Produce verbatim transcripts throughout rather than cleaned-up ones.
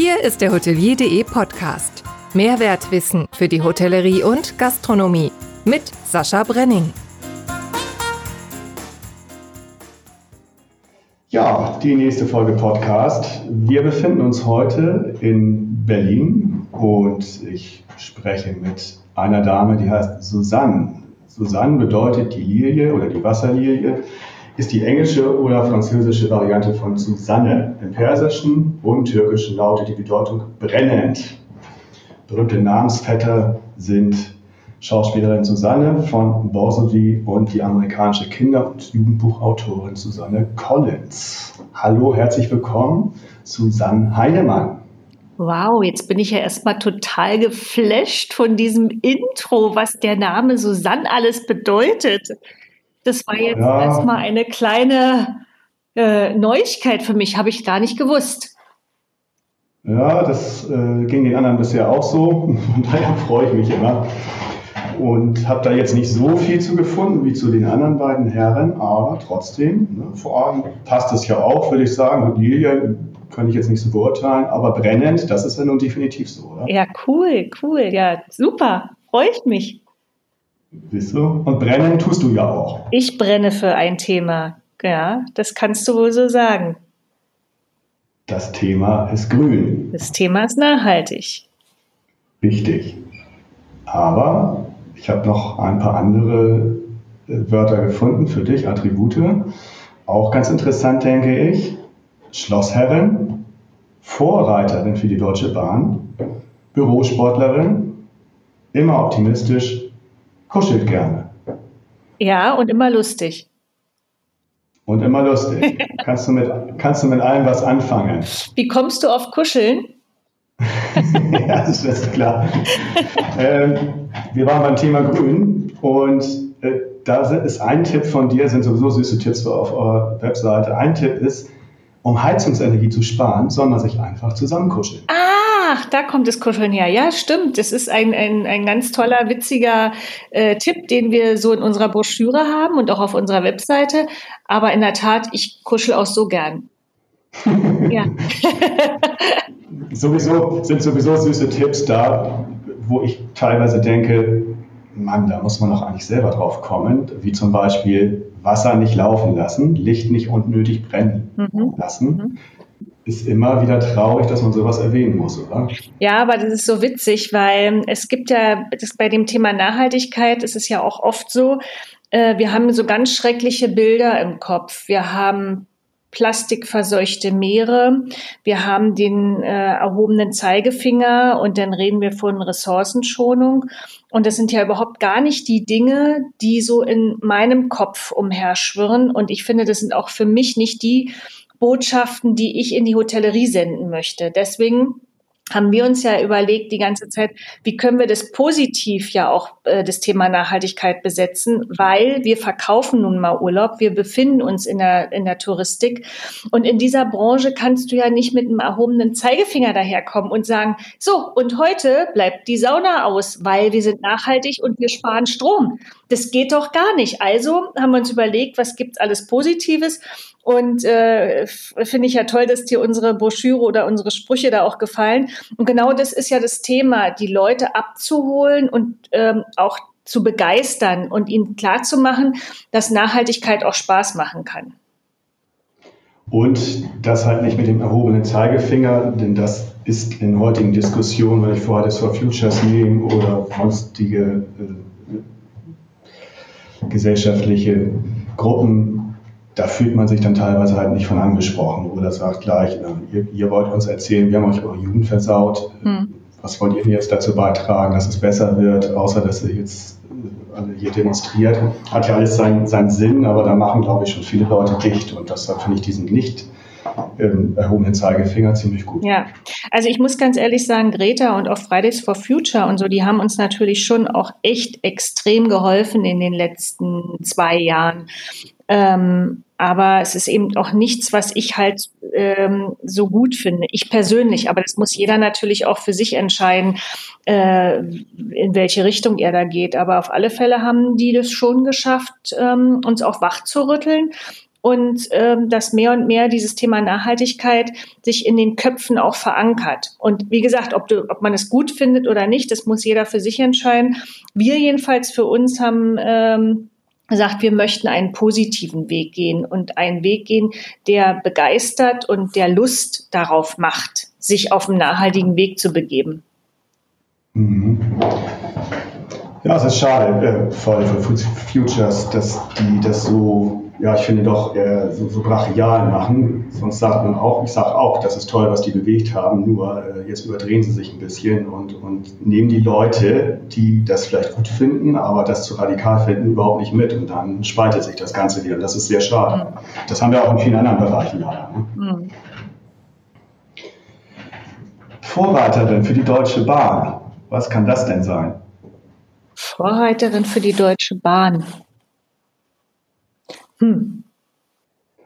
Hier ist der Hotelier.de Podcast. Mehrwertwissen für die Hotellerie und Gastronomie mit Sascha Brenning. Ja, die nächste Folge Podcast. Wir befinden uns heute in Berlin und ich spreche mit einer Dame, die heißt Suzann. Suzann bedeutet die Lilie oder die Wasserlilie, ist die englische oder französische Variante von Susanne. Im Persischen und Türkischen lautet die Bedeutung brennend. Berühmte Namensvetter sind Schauspielerin Suzann von Borsody und die amerikanische Kinder- und Jugendbuchautorin Suzann Collins. Hallo, herzlich willkommen, Suzann Heinemann. Wow, jetzt bin ich ja erstmal total geflasht von diesem Intro, was der Name Suzann alles bedeutet. Das war jetzt ja. erstmal eine kleine äh, Neuigkeit für mich, habe ich gar nicht gewusst. Ja, das äh, ging den anderen bisher auch so, von daher freue ich mich immer. Und habe da jetzt nicht so viel zu gefunden wie zu den anderen beiden Herren, aber trotzdem, ne, vor allem passt es ja auch, würde ich sagen. Und Lilia kann ich jetzt nicht so beurteilen, aber brennend, das ist ja nun definitiv so, oder? Ja, cool, cool, ja, super, freue ich mich. Siehst du? Und brennen tust du ja auch. Ich brenne für ein Thema, ja, das kannst du wohl so sagen. Das Thema ist grün. Das Thema ist nachhaltig. Richtig. Aber ich habe noch ein paar andere Wörter gefunden für dich, Attribute. Auch ganz interessant, denke ich. Schlossherrin, Vorreiterin für die Deutsche Bahn, Bürosportlerin, immer optimistisch, kuschelt gerne. Ja, und immer lustig. Und immer lustig. Kannst du mit, kannst du mit allem was anfangen? Wie kommst du auf Kuscheln? Ja, das ist klar. ähm, wir waren beim Thema Grün und äh, da sind, ist ein Tipp von dir, sind sowieso süße Tipps auf eurer Webseite. Ein Tipp ist, um Heizungsenergie zu sparen, soll man sich einfach zusammenkuscheln. Ach, da kommt das Kuscheln her. Ja, stimmt. Das ist ein, ein, ein ganz toller, witziger äh, Tipp, den wir so in unserer Broschüre haben und auch auf unserer Webseite. Aber in der Tat, ich kuschel auch so gern. Ja. Sowieso sind sowieso süße Tipps da, wo ich teilweise denke, Mann, da muss man doch eigentlich selber drauf kommen. Wie zum Beispiel Wasser nicht laufen lassen, Licht nicht unnötig brennen mhm. lassen. Mhm. Ist immer wieder traurig, dass man sowas erwähnen muss, oder? Ja, aber das ist so witzig, weil es gibt ja, das bei dem Thema Nachhaltigkeit ist es ja auch oft so, äh, wir haben so ganz schreckliche Bilder im Kopf. Wir haben plastikverseuchte Meere, wir haben den äh, erhobenen Zeigefinger und dann reden wir von Ressourcenschonung. Und das sind ja überhaupt gar nicht die Dinge, die so in meinem Kopf umherschwirren. Und ich finde, das sind auch für mich nicht die Botschaften, die ich in die Hotellerie senden möchte. Deswegen haben wir uns ja überlegt die ganze Zeit, wie können wir das positiv ja auch äh, das Thema Nachhaltigkeit besetzen, weil wir verkaufen nun mal Urlaub, wir befinden uns in der in der Touristik und in dieser Branche kannst du ja nicht mit einem erhobenen Zeigefinger daherkommen und sagen, so und heute bleibt die Sauna aus, weil wir sind nachhaltig und wir sparen Strom. Das geht doch gar nicht. Also haben wir uns überlegt, was gibt's alles Positives? Und äh, finde ich ja toll, dass dir unsere Broschüre oder unsere Sprüche da auch gefallen. Und genau das ist ja das Thema, die Leute abzuholen und ähm, auch zu begeistern und ihnen klarzumachen, dass Nachhaltigkeit auch Spaß machen kann. Und das halt nicht mit dem erhobenen Zeigefinger, denn das ist in heutigen Diskussionen, wenn ich Fridays for Futures nehme oder sonstige äh, gesellschaftliche Gruppen, da fühlt man sich dann teilweise halt nicht von angesprochen oder sagt gleich, ihr, ihr wollt uns erzählen, wir haben euch eure Jugend versaut, hm. was wollt ihr jetzt dazu beitragen, dass es besser wird, außer dass ihr jetzt alle hier demonstriert. Hat ja alles seinen, seinen Sinn, aber da machen, glaube ich, schon viele Leute dicht und deshalb finde ich diesen nicht ähm, erhobenen Zeigefinger ziemlich gut. Ja, also ich muss ganz ehrlich sagen, Greta und auch Fridays for Future und so, die haben uns natürlich schon auch echt extrem geholfen in den letzten zwei Jahren. Ähm, aber es ist eben auch nichts, was ich halt ähm, so gut finde. Ich persönlich, aber das muss jeder natürlich auch für sich entscheiden, äh, in welche Richtung er da geht. Aber auf alle Fälle haben die das schon geschafft, ähm, uns auch wach zu rütteln. und ähm, dass mehr und mehr dieses Thema Nachhaltigkeit sich in den Köpfen auch verankert. Und wie gesagt, ob, du, ob man es gut findet oder nicht, das muss jeder für sich entscheiden. Wir jedenfalls für uns haben ähm, gesagt, wir möchten einen positiven Weg gehen und einen Weg gehen, der begeistert und der Lust darauf macht, sich auf einen nachhaltigen Weg zu begeben. Mhm. Ja, es ist schade, äh, voll für Futures, dass die das so, ja, ich finde doch äh, so, so brachial machen. Sonst sagt man auch, ich sage auch, das ist toll, was die bewegt haben, nur äh, jetzt überdrehen sie sich ein bisschen und, und nehmen die Leute, die das vielleicht gut finden, aber das zu radikal finden, überhaupt nicht mit. Und dann spaltet sich das Ganze wieder. Das ist sehr schade. Mhm. Das haben wir auch in vielen anderen Bereichen leider. Ne? Mhm. Vorreiterin für die Deutsche Bahn. Was kann das denn sein? Vorreiterin für die Deutsche Bahn. Hm.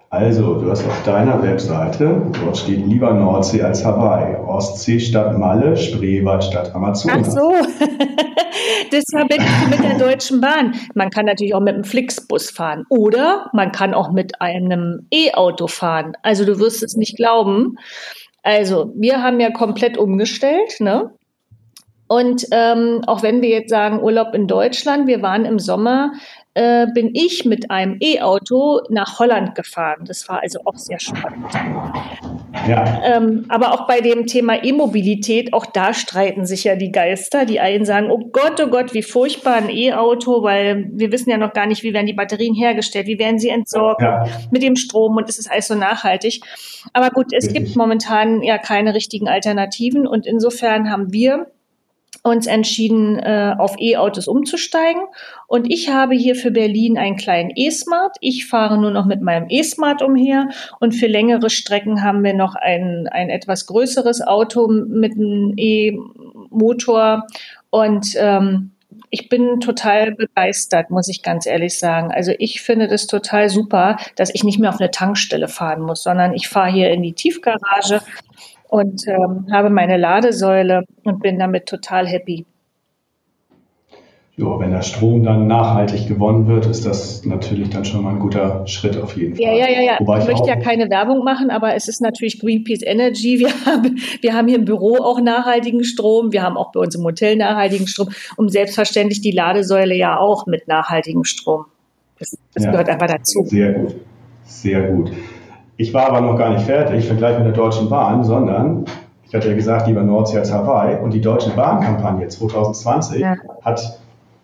Also, du hast auf deiner Webseite, dort steht lieber Nordsee als Hawaii, Ostsee statt Malle, Spreewald statt Amazonas. Ach so, das verbinde ich mit der Deutschen Bahn. Man kann natürlich auch mit einem Flixbus fahren oder man kann auch mit einem E-Auto fahren. Also du wirst es nicht glauben. Also wir haben ja komplett umgestellt, ne? Und ähm, auch wenn wir jetzt sagen Urlaub in Deutschland, wir waren im Sommer, äh, bin ich mit einem E-Auto nach Holland gefahren. Das war also auch sehr spannend. Ja. Ähm, aber auch bei dem Thema E-Mobilität, auch da streiten sich ja die Geister. Die einen sagen, oh Gott, oh Gott, wie furchtbar ein E-Auto, weil wir wissen ja noch gar nicht, wie werden die Batterien hergestellt, wie werden sie entsorgt ja. mit dem Strom und es ist alles so nachhaltig. Aber gut, es Richtig. Gibt momentan ja keine richtigen Alternativen und insofern haben wir uns entschieden, auf E-Autos umzusteigen. Und ich habe hier für Berlin einen kleinen E-Smart. Ich fahre nur noch mit meinem E-Smart umher. Und für längere Strecken haben wir noch ein, ein etwas größeres Auto mit einem E-Motor. Und ähm, ich bin total begeistert, muss ich ganz ehrlich sagen. Also ich finde das total super, dass ich nicht mehr auf eine Tankstelle fahren muss, sondern ich fahre hier in die Tiefgarage und ähm, habe meine Ladesäule und bin damit total happy. Ja, wenn der Strom dann nachhaltig gewonnen wird, ist das natürlich dann schon mal ein guter Schritt auf jeden Fall. Ja, ja, ja, ja. Wobei ich, ich möchte ja keine Werbung machen, aber es ist natürlich Greenpeace Energy. Wir haben, wir haben hier im Büro auch nachhaltigen Strom. Wir haben auch bei uns im Hotel nachhaltigen Strom. Und selbstverständlich die Ladesäule ja auch mit nachhaltigem Strom. Das, das ja, gehört einfach dazu. Sehr gut, sehr gut. Ich war aber noch gar nicht fertig, ich vergleiche mit der Deutschen Bahn, sondern, ich hatte ja gesagt, lieber Nordsee als Hawaii. Und die Deutsche Bahn-Kampagne zwanzig zwanzig ja. hat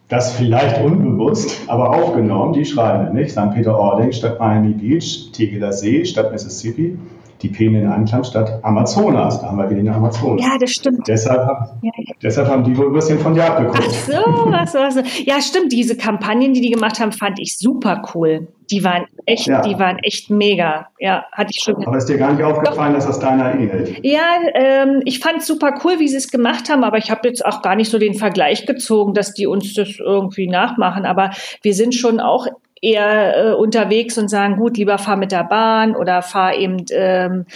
das vielleicht unbewusst, aber aufgenommen. Die schreiben nämlich Sankt Peter-Ording statt Miami Beach, Tegeler See statt Mississippi, die Peene in Anklam statt Amazonas. Da haben wir wieder den Amazonas. Ja, das stimmt. Deshalb, ja, ja. deshalb haben die wohl ein bisschen von dir abgeguckt. Ach so, ach so, ach so. Ja, stimmt. Diese Kampagnen, die die gemacht haben, fand ich super cool. Die waren echt, ja. die waren echt mega. Ja, hatte ich schon. Aber ist dir gar nicht aufgefallen, doch, dass das deiner ähnelt? Ja, ähm, ich fand es super cool, wie sie es gemacht haben, aber ich habe jetzt auch gar nicht so den Vergleich gezogen, dass die uns das irgendwie nachmachen. Aber wir sind schon auch eher äh, unterwegs und sagen, gut, lieber fahr mit der Bahn oder fahr eben ähm,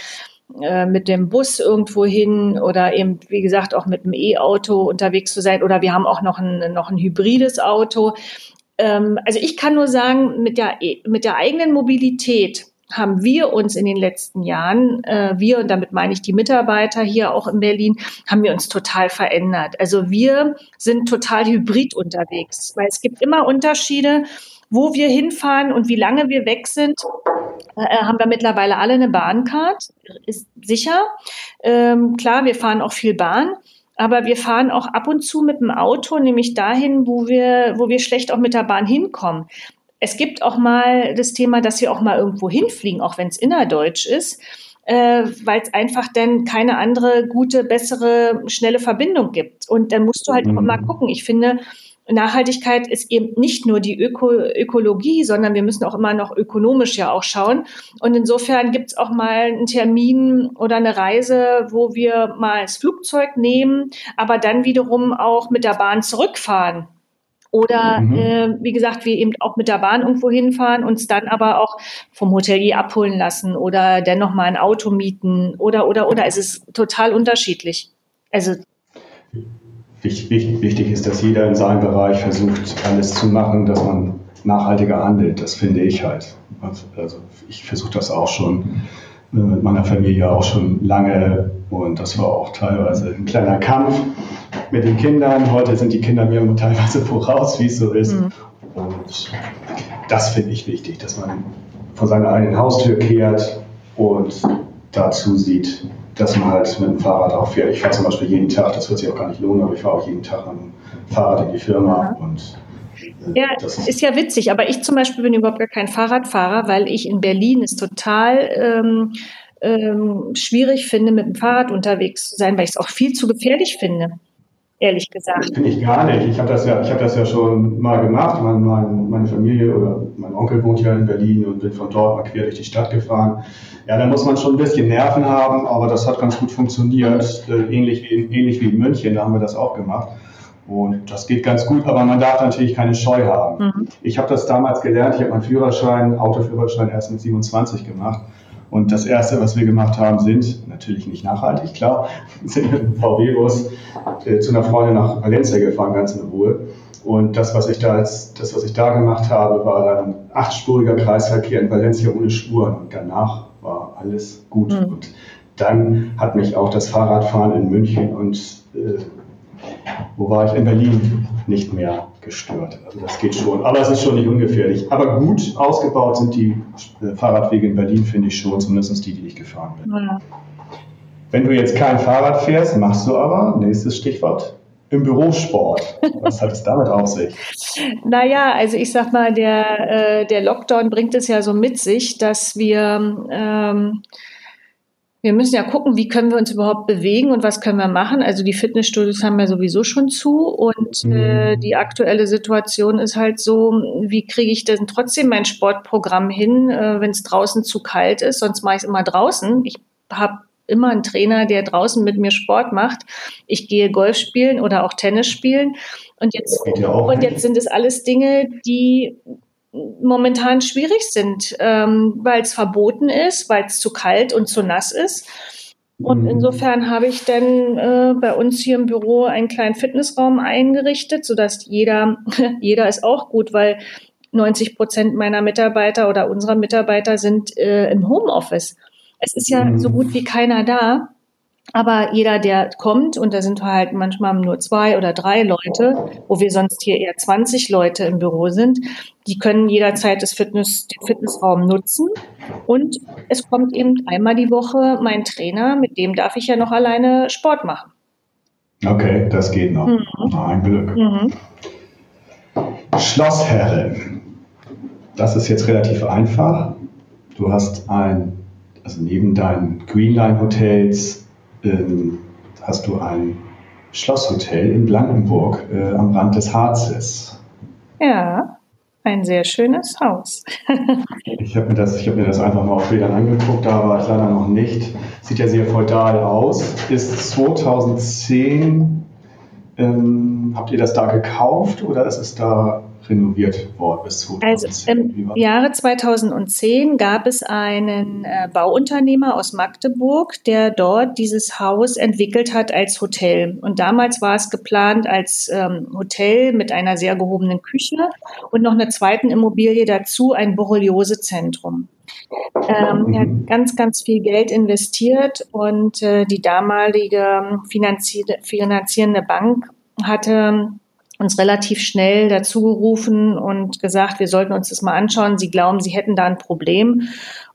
äh, mit dem Bus irgendwo hin oder eben, wie gesagt, auch mit dem E-Auto unterwegs zu sein. Oder wir haben auch noch ein, noch ein hybrides Auto. Ähm, also ich kann nur sagen, mit der, mit der eigenen Mobilität haben wir uns in den letzten Jahren, äh, wir, und damit meine ich die Mitarbeiter hier auch in Berlin, haben wir uns total verändert. Also wir sind total hybrid unterwegs, weil es gibt immer Unterschiede, wo wir hinfahren und wie lange wir weg sind, äh, haben wir mittlerweile alle eine Bahncard, ist sicher. Ähm, klar, wir fahren auch viel Bahn, aber wir fahren auch ab und zu mit dem Auto, nämlich dahin, wo wir, wo wir schlecht auch mit der Bahn hinkommen. Es gibt auch mal das Thema, dass wir auch mal irgendwo hinfliegen, auch wenn es innerdeutsch ist, äh, weil es einfach dann keine andere gute, bessere, schnelle Verbindung gibt. Und dann musst du halt mhm. auch mal gucken. Ich finde, Nachhaltigkeit ist eben nicht nur die Öko- Ökologie, sondern wir müssen auch immer noch ökonomisch ja auch schauen. Und insofern gibt es auch mal einen Termin oder eine Reise, wo wir mal das Flugzeug nehmen, aber dann wiederum auch mit der Bahn zurückfahren. Oder mhm. äh, wie gesagt, wir eben auch mit der Bahn irgendwo hinfahren, uns dann aber auch vom Hotelier abholen lassen oder dann nochmal ein Auto mieten oder, oder, oder. Es ist total unterschiedlich. Also Wichtig, wichtig ist, dass jeder in seinem Bereich versucht, alles zu machen, dass man nachhaltiger handelt, das finde ich halt. Also ich versuche das auch schon mit meiner Familie auch schon lange und das war auch teilweise ein kleiner Kampf mit den Kindern. Heute sind die Kinder mir teilweise voraus, wie es so ist. Mhm. Und das finde ich wichtig, dass man vor seiner eigenen Haustür kehrt und dazu sieht, dass man halt mit dem Fahrrad auch fährt. Ich fahre zum Beispiel jeden Tag, das wird sich auch gar nicht lohnen, aber ich fahre auch jeden Tag mit dem Fahrrad in die Firma. Mhm. Und ja, ist, ist ja witzig, aber ich zum Beispiel bin überhaupt gar kein Fahrradfahrer, weil ich in Berlin es total ähm, ähm, schwierig finde, mit dem Fahrrad unterwegs zu sein, weil ich es auch viel zu gefährlich finde, ehrlich gesagt. Das finde ich gar nicht. Ich habe das, ja, hab das ja schon mal gemacht. Mein, mein, meine Familie oder mein Onkel wohnt ja in Berlin und bin von dort mal quer durch die Stadt gefahren. Ja, da muss man schon ein bisschen Nerven haben, aber das hat ganz gut funktioniert. Äh, ähnlich, wie, ähnlich wie in München, da haben wir das auch gemacht. Und das geht ganz gut, aber man darf natürlich keine Scheu haben. Mhm. Ich habe das damals gelernt, ich habe meinen Führerschein, Autoführerschein erst mit siebenundzwanzig gemacht. Und das Erste, was wir gemacht haben, sind, natürlich nicht nachhaltig, klar, sind mit dem V W-Bus äh, zu einer Freundin nach Valencia gefahren, ganz in Ruhe. Und das, was ich da, jetzt, das, was ich da gemacht habe, war dann achtspuriger Kreisverkehr in Valencia ohne Spuren. Und danach war alles gut. Mhm. Und dann hat mich auch das Fahrradfahren in München und äh, wo war ich in Berlin nicht mehr gestört. Also das geht schon, aber es ist schon nicht ungefährlich. Aber gut ausgebaut sind die Fahrradwege in Berlin, finde ich schon, zumindest die, die ich gefahren bin. Ja. Wenn du jetzt kein Fahrrad fährst, machst du aber, nächstes Stichwort, im Bürosport. Was hat es damit auf sich? Naja, also ich sag mal, der, äh, der Lockdown bringt es ja so mit sich, dass wir... Ähm, Wir müssen ja gucken, wie können wir uns überhaupt bewegen und was können wir machen. Also die Fitnessstudios haben ja sowieso schon zu und mhm. äh, die aktuelle Situation ist halt so, wie kriege ich denn trotzdem mein Sportprogramm hin, äh, wenn es draußen zu kalt ist, sonst mache ich es immer draußen. Ich habe immer einen Trainer, der draußen mit mir Sport macht. Ich gehe Golf spielen oder auch Tennis spielen und jetzt, und jetzt sind es alles Dinge, die... momentan schwierig sind, ähm, weil es verboten ist, weil es zu kalt und zu nass ist. Und insofern habe ich dann äh, bei uns hier im Büro einen kleinen Fitnessraum eingerichtet, sodass jeder, jeder ist auch gut, weil neunzig Prozent meiner Mitarbeiter oder unserer Mitarbeiter sind äh, im Homeoffice. Es ist ja so gut wie keiner da, aber jeder, der kommt, und da sind halt manchmal nur zwei oder drei Leute, wo wir sonst hier eher zwanzig Leute im Büro sind, die können jederzeit das Fitness, den Fitnessraum nutzen. Und es kommt eben einmal die Woche mein Trainer, mit dem darf ich ja noch alleine Sport machen. Okay, das geht noch. Mhm. Na, ein Glück. Mhm. Schlossherrin. Das ist jetzt relativ einfach. Du hast ein, also neben deinen GreenLine Hotels, hast du ein Schlosshotel in Blankenburg äh, am Rand des Harzes. Ja, ein sehr schönes Haus. ich habe mir, hab mir das einfach mal auf Bildern angeguckt, da war ich leider noch nicht. Sieht ja sehr feudal aus. Ist zweitausendzehn, ähm, habt ihr das da gekauft oder ist es da renoviert worden bis zweitausendzehn? Also im Jahre zweitausendzehn gab es einen äh, Bauunternehmer aus Magdeburg, der dort dieses Haus entwickelt hat als Hotel. Und damals war es geplant als ähm, Hotel mit einer sehr gehobenen Küche und noch einer zweiten Immobilie dazu, ein Borreliose-Zentrum. Ähm, er hat ganz, ganz viel Geld investiert und äh, die damalige finanzie- finanzierende Bank hatte uns relativ schnell dazu gerufen und gesagt, wir sollten uns das mal anschauen. Sie glauben, sie hätten da ein Problem.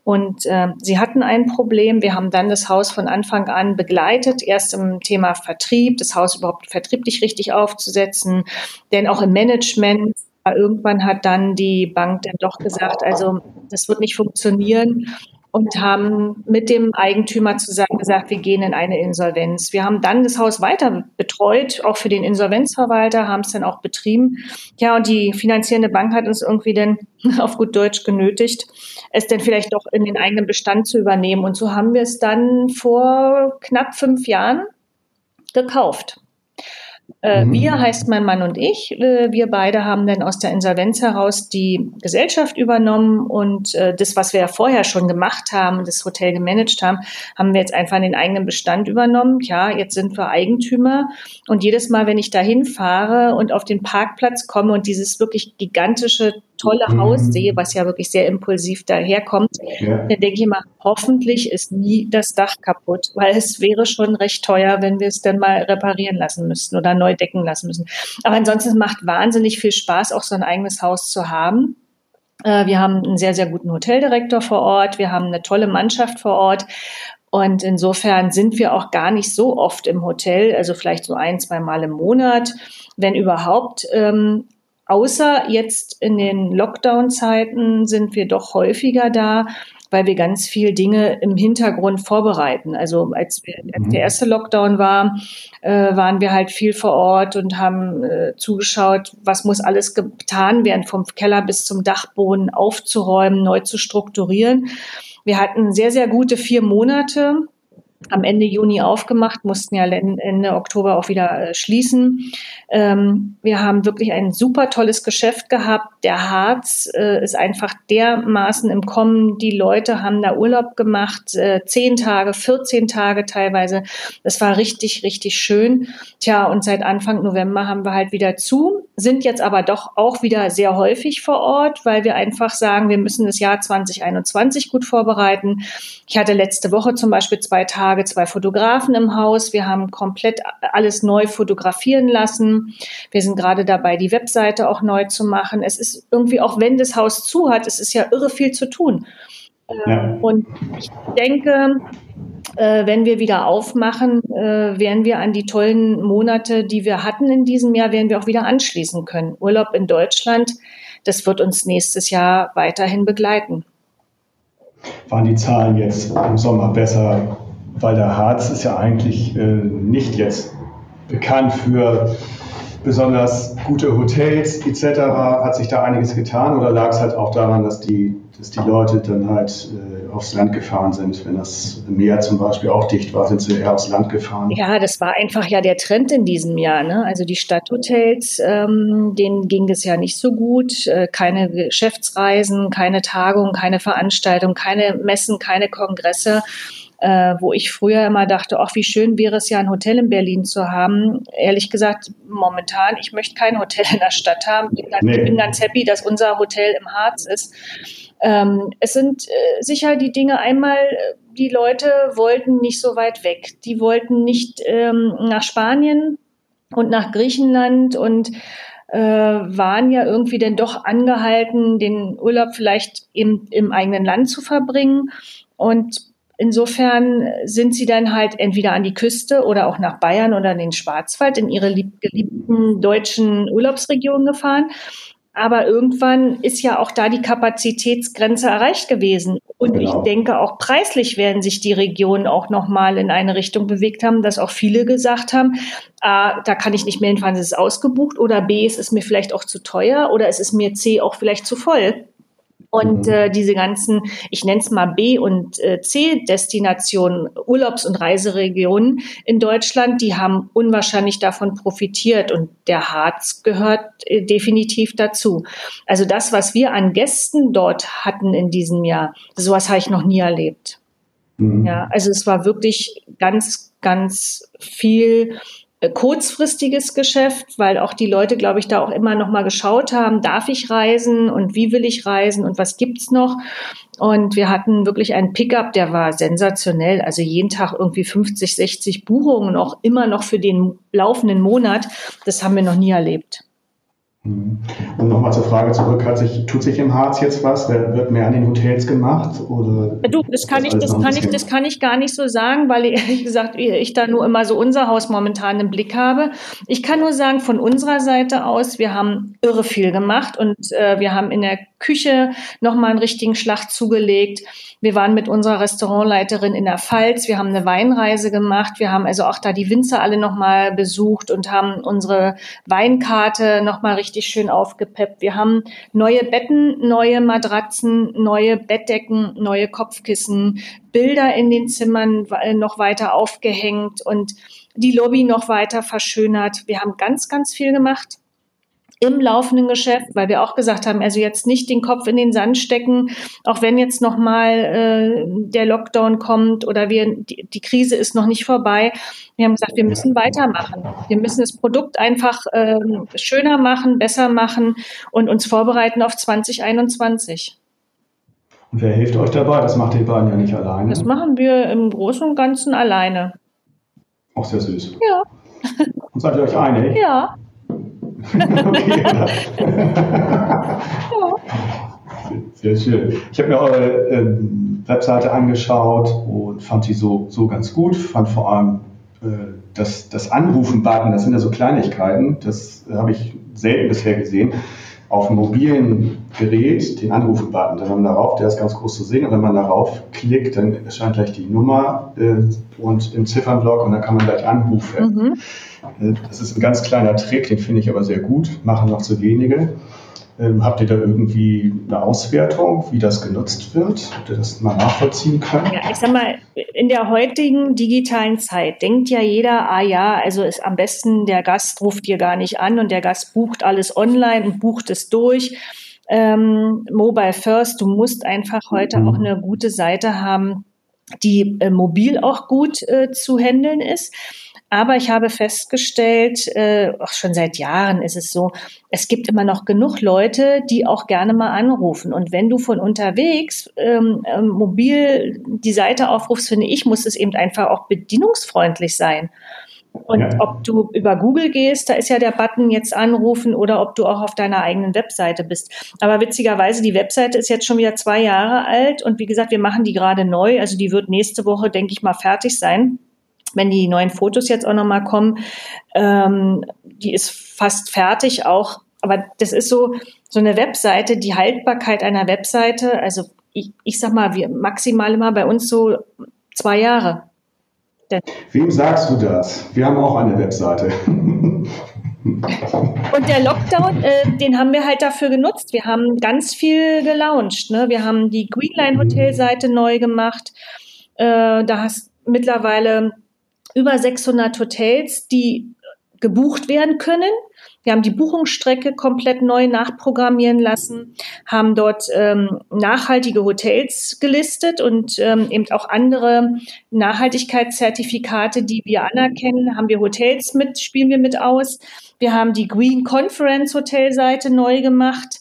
Und äh, sie hatten ein Problem. Wir haben dann das Haus von Anfang an begleitet, erst im Thema Vertrieb, das Haus überhaupt vertrieblich richtig aufzusetzen, denn auch im Management. Irgendwann hat dann die Bank dann doch gesagt, also das wird nicht funktionieren. Und haben mit dem Eigentümer zusammen gesagt, wir gehen in eine Insolvenz. Wir haben dann das Haus weiter betreut, auch für den Insolvenzverwalter, haben es dann auch betrieben. Ja, und die finanzierende Bank hat uns irgendwie dann auf gut Deutsch genötigt, es dann vielleicht doch in den eigenen Bestand zu übernehmen. Und so haben wir es dann vor knapp fünf Jahren gekauft. Äh, mhm. Wir heißt mein Mann und ich. Äh, wir beide haben dann aus der Insolvenz heraus die Gesellschaft übernommen und äh, das, was wir ja vorher schon gemacht haben, das Hotel gemanagt haben, haben wir jetzt einfach in den eigenen Bestand übernommen. Ja, jetzt sind wir Eigentümer und jedes Mal, wenn ich da hinfahre und auf den Parkplatz komme und dieses wirklich gigantische tolle mhm. Haussee, was ja wirklich sehr impulsiv daherkommt, ja. dann denke ich mal, hoffentlich ist nie das Dach kaputt, weil es wäre schon recht teuer, wenn wir es dann mal reparieren lassen müssten oder neu decken lassen müssen. Aber ansonsten, es macht wahnsinnig viel Spaß, auch so ein eigenes Haus zu haben. Wir haben einen sehr, sehr guten Hoteldirektor vor Ort, wir haben eine tolle Mannschaft vor Ort. Und insofern sind wir auch gar nicht so oft im Hotel, also vielleicht so ein, zwei Mal im Monat, wenn überhaupt. Ähm, außer jetzt in den Lockdown-Zeiten sind wir doch häufiger da, weil wir ganz viel Dinge im Hintergrund vorbereiten. Also als, wir, als der erste Lockdown war, äh, waren wir halt viel vor Ort und haben äh, zugeschaut, was muss alles getan werden, vom Keller bis zum Dachboden aufzuräumen, neu zu strukturieren. Wir hatten sehr, sehr gute vier Monate, am Ende Juni aufgemacht, mussten ja Ende Oktober auch wieder äh, schließen. Ähm, wir haben wirklich ein super tolles Geschäft gehabt. Der Harz äh, ist einfach dermaßen im Kommen. Die Leute haben da Urlaub gemacht, äh, zehn Tage, vierzehn Tage teilweise. Das war richtig, richtig schön. Tja, und seit Anfang November haben wir halt wieder zu, sind jetzt aber doch auch wieder sehr häufig vor Ort, weil wir einfach sagen, wir müssen das Jahr zwanzig einundzwanzig gut vorbereiten. Ich hatte letzte Woche zum Beispiel zwei Tage zwei Fotografen im Haus. Wir haben komplett alles neu fotografieren lassen. Wir sind gerade dabei, die Webseite auch neu zu machen. Es ist irgendwie, auch wenn das Haus zu hat, es ist ja irre viel zu tun. Ja. Und ich denke, wenn wir wieder aufmachen, werden wir an die tollen Monate, die wir hatten in diesem Jahr, werden wir auch wieder anschließen können. Urlaub in Deutschland, das wird uns nächstes Jahr weiterhin begleiten. Waren die Zahlen jetzt im Sommer besser? Weil der Harz ist ja eigentlich nicht jetzt bekannt für besonders gute Hotels et cetera. Hat sich da einiges getan oder lag es halt auch daran, dass die, dass die Leute dann halt äh, aufs Land gefahren sind? Wenn das Meer zum Beispiel auch dicht war, sind sie eher aufs Land gefahren? Ja, das war einfach ja der Trend in diesem Jahr, ne? Also die Stadthotels, ähm, denen ging es ja nicht so gut. Äh, keine Geschäftsreisen, keine Tagungen, keine Veranstaltungen, keine Messen, keine Kongresse. Äh, wo ich früher immer dachte, ach, wie schön wäre es ja, ein Hotel in Berlin zu haben. Ehrlich gesagt, momentan, ich möchte kein Hotel in der Stadt haben. Ich bin ganz, nee. bin ganz happy, dass unser Hotel im Harz ist. Ähm, es sind äh, sicher die Dinge einmal, die Leute wollten nicht so weit weg. Die wollten nicht ähm, nach Spanien und nach Griechenland und äh, waren ja irgendwie dann doch angehalten, den Urlaub vielleicht im, im eigenen Land zu verbringen. Und insofern sind sie dann halt entweder an die Küste oder auch nach Bayern oder in den Schwarzwald, in ihre lieb- geliebten deutschen Urlaubsregionen gefahren. Aber irgendwann ist ja auch da die Kapazitätsgrenze erreicht gewesen. Und genau. Ich denke, auch preislich werden sich die Regionen auch nochmal in eine Richtung bewegt haben, dass auch viele gesagt haben, A, da kann ich nicht mehr hinfahren, es ist ausgebucht. Oder B, es ist mir vielleicht auch zu teuer. Oder es ist mir C, auch vielleicht zu voll. Und äh, diese ganzen, ich nenne es mal B- und äh, C-Destinationen, Urlaubs- und Reiseregionen in Deutschland, die haben unwahrscheinlich davon profitiert. Und der Harz gehört äh, definitiv dazu. Also das, was wir an Gästen dort hatten in diesem Jahr, sowas habe ich noch nie erlebt. Mhm. Ja, also es war wirklich ganz, ganz viel kurzfristiges Geschäft, weil auch die Leute, glaube ich, da auch immer noch mal geschaut haben, darf ich reisen und wie will ich reisen und was gibt's noch? Und wir hatten wirklich einen Pickup, der war sensationell. Also jeden Tag irgendwie fünfzig, sechzig Buchungen, auch immer noch für den laufenden Monat. Das haben wir noch nie erlebt. Und nochmal zur Frage zurück, hat sich, tut sich im Harz jetzt was? Wird mehr an den Hotels gemacht? Oder du, das kann, ich, das, kann ich, das kann ich gar nicht so sagen, weil ehrlich gesagt, ich da nur immer so unser Haus momentan im Blick habe. Ich kann nur sagen, von unserer Seite aus, wir haben irre viel gemacht und äh, wir haben in der Küche nochmal einen richtigen Schlag zugelegt. Wir waren mit unserer Restaurantleiterin in der Pfalz. Wir haben eine Weinreise gemacht. Wir haben also auch da die Winzer alle nochmal besucht und haben unsere Weinkarte nochmal richtig schön aufgepeppt. Wir haben neue Betten, neue Matratzen, neue Bettdecken, neue Kopfkissen, Bilder in den Zimmern noch weiter aufgehängt und die Lobby noch weiter verschönert. Wir haben ganz, ganz viel gemacht. im laufenden Geschäft, weil wir auch gesagt haben, also jetzt nicht den Kopf in den Sand stecken, auch wenn jetzt nochmal äh, der Lockdown kommt oder wir die, die Krise ist noch nicht vorbei. Wir haben gesagt, wir müssen weitermachen. Wir müssen das Produkt einfach äh, schöner machen, besser machen und uns vorbereiten auf zwanzig einundzwanzig. Und wer hilft euch dabei? Das macht ihr beiden ja nicht alleine. Das machen wir im Großen und Ganzen alleine. Auch sehr süß. Ja. Und seid ihr euch einig? Ja. Okay, ja. Sehr schön. Ich habe mir eure ähm, Webseite angeschaut und fand sie so, so ganz gut. Fand vor allem äh, das, das Anrufen-Button, das sind ja so Kleinigkeiten, das äh, habe ich selten bisher gesehen. Auf dem mobilen Gerät den Anrufen-Button, wenn man darauf, der ist ganz groß zu sehen, und wenn man darauf klickt, dann erscheint gleich die Nummer äh, und im Ziffernblock und dann kann man gleich anrufen. Mhm. Äh, das ist ein ganz kleiner Trick, den finde ich aber sehr gut, machen noch zu wenige. Ähm, habt ihr da irgendwie eine Auswertung, wie das genutzt wird? Habt ihr das mal nachvollziehen können? Ja, ich sag mal, in der heutigen digitalen Zeit denkt ja jeder, ah ja, also ist am besten, der Gast ruft dir gar nicht an und der Gast bucht alles online und bucht es durch. Ähm, Mobile First, du musst einfach heute mhm. auch eine gute Seite haben, die äh, mobil auch gut äh, zu handeln ist. Aber ich habe festgestellt, äh, auch schon seit Jahren ist es so, es gibt immer noch genug Leute, die auch gerne mal anrufen. Und wenn du von unterwegs ähm, mobil die Seite aufrufst, finde ich, muss es eben einfach auch bedienungsfreundlich sein. Und ja. ob du über Google gehst, da ist ja der Button jetzt anrufen, oder ob du auch auf deiner eigenen Webseite bist. Aber witzigerweise, die Webseite ist jetzt schon wieder zwei Jahre alt. Und wie gesagt, wir machen die gerade neu. Also die wird nächste Woche, denke ich mal, fertig sein, wenn die neuen Fotos jetzt auch nochmal kommen. Ähm, die ist fast fertig auch. Aber das ist so, so eine Webseite, die Haltbarkeit einer Webseite. Also ich, ich sag mal, wir maximal immer bei uns so zwei Jahre. Denn wem sagst du das? Wir haben auch eine Webseite. Und der Lockdown, äh, den haben wir halt dafür genutzt. Wir haben ganz viel gelauncht, ne? Wir haben die GreenLine Hotelseite neu gemacht. Äh, da hast mittlerweile über sechshundert Hotels, die gebucht werden können. Wir haben die Buchungsstrecke komplett neu nachprogrammieren lassen, haben dort ähm, nachhaltige Hotels gelistet und ähm, eben auch andere Nachhaltigkeitszertifikate, die wir anerkennen, haben wir Hotels mit, spielen wir mit aus. Wir haben die Green Conference Hotelseite neu gemacht.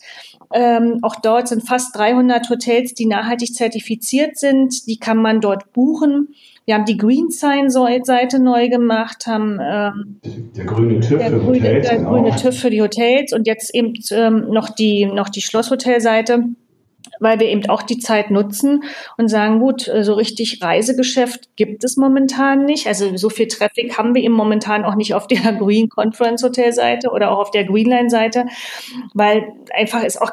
Ähm, auch dort sind fast dreihundert Hotels, die nachhaltig zertifiziert sind. Die kann man dort buchen. Wir haben die Green Sign-Seite neu gemacht, haben ähm, der grüne TÜV der für grüne, Hotels. Der genau. grüne TÜV für die Hotels und jetzt eben ähm, noch die, noch die Schlosshotelseite, weil wir eben auch die Zeit nutzen und sagen, gut, so richtig Reisegeschäft gibt es momentan nicht. Also so viel Traffic haben wir eben momentan auch nicht auf der Green Conference Hotelseite oder auch auf der Greenline-Seite, weil einfach es auch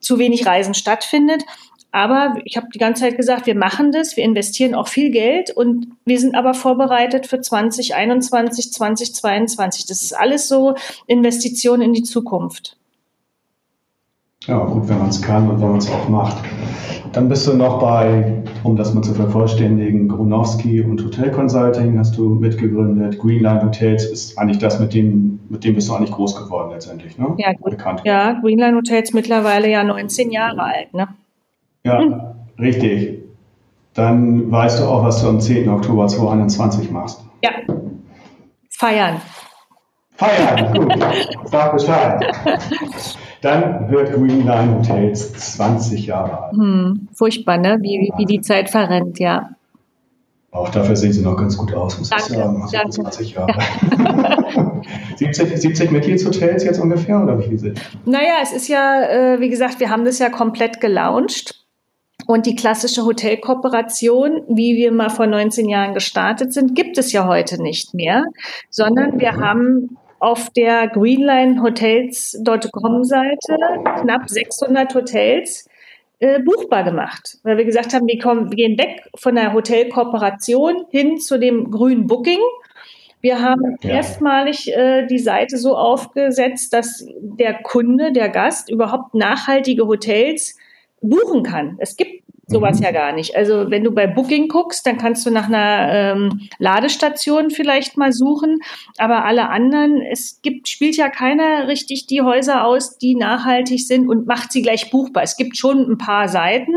zu wenig Reisen stattfindet. Aber ich habe die ganze Zeit gesagt, wir machen das, wir investieren auch viel Geld und wir sind aber vorbereitet für zwanzig einundzwanzig, zwanzig zweiundzwanzig. Das ist alles so Investitionen in die Zukunft. Ja, gut, wenn man es kann und wenn man es auch macht. Dann bist du noch bei, um das mal zu vervollständigen, Grunowski und Hotel Consulting hast du mitgegründet. Greenline Hotels ist eigentlich das, mit dem, mit dem bist du eigentlich groß geworden letztendlich, ne? Ja, gut. Bekannt. Ja, Greenline Hotels mittlerweile ja neunzehn Jahre alt, ne? Ja, hm. richtig. Dann weißt du auch, was du am zehnten Oktober zweitausendeinundzwanzig machst. Ja, feiern. Feiern, gut. Sag Bescheid. Dann wird Greenline Hotels zwanzig Jahre alt. Hm, furchtbar, ne? Wie, wie die Zeit verrennt, ja. Auch dafür sehen sie noch ganz gut aus, muss danke, ich sagen. Also danke. zwanzig Jahre. Ja. siebzig Mitgliedshotels jetzt ungefähr, oder wie viel? Naja, es ist ja, wie gesagt, wir haben das ja komplett gelauncht. Und die klassische Hotelkooperation, wie wir mal vor neunzehn Jahren gestartet sind, gibt es ja heute nicht mehr, sondern wir haben auf der greenline hotels punkt com-Seite knapp sechshundert Hotels äh, buchbar gemacht, weil wir gesagt haben, wir, kommen, wir gehen weg von der Hotelkooperation hin zu dem grünen Booking. Wir haben ja. erstmalig äh, die Seite so aufgesetzt, dass der Kunde, der Gast überhaupt nachhaltige Hotels buchen kann. Es gibt sowas mhm. ja gar nicht. Also wenn du bei Booking guckst, dann kannst du nach einer ähm, Ladestation vielleicht mal suchen, aber alle anderen, es gibt, spielt ja keiner richtig die Häuser aus, die nachhaltig sind und macht sie gleich buchbar. Es gibt schon ein paar Seiten,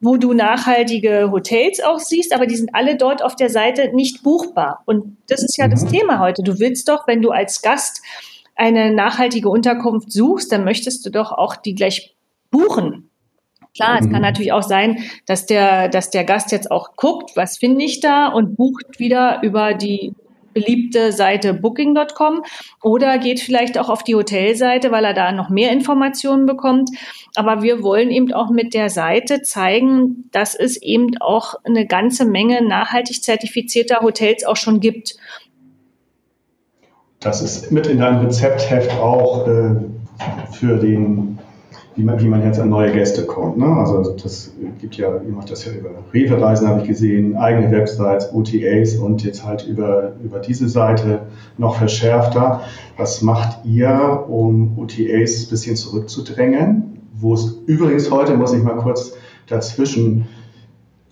wo du nachhaltige Hotels auch siehst, aber die sind alle dort auf der Seite nicht buchbar. Und das ist ja mhm. das Thema heute. Du willst doch, wenn du als Gast eine nachhaltige Unterkunft suchst, dann möchtest du doch auch die gleich buchen. Klar, es kann natürlich auch sein, dass der, dass der Gast jetzt auch guckt, was finde ich da, und bucht wieder über die beliebte Seite Booking Punkt com oder geht vielleicht auch auf die Hotelseite, weil er da noch mehr Informationen bekommt. Aber wir wollen eben auch mit der Seite zeigen, dass es eben auch eine ganze Menge nachhaltig zertifizierter Hotels auch schon gibt. Das ist mit in deinem Rezeptheft auch äh, für den... Wie man, wie man jetzt an neue Gäste kommt. Ne? Also das gibt ja, ihr macht das ja über Rewe-Reisen, habe ich gesehen, eigene Websites, O T As und jetzt halt über, über diese Seite noch verschärfter. Was macht ihr, um O T As ein bisschen zurückzudrängen? Wo es übrigens heute, muss ich mal kurz dazwischen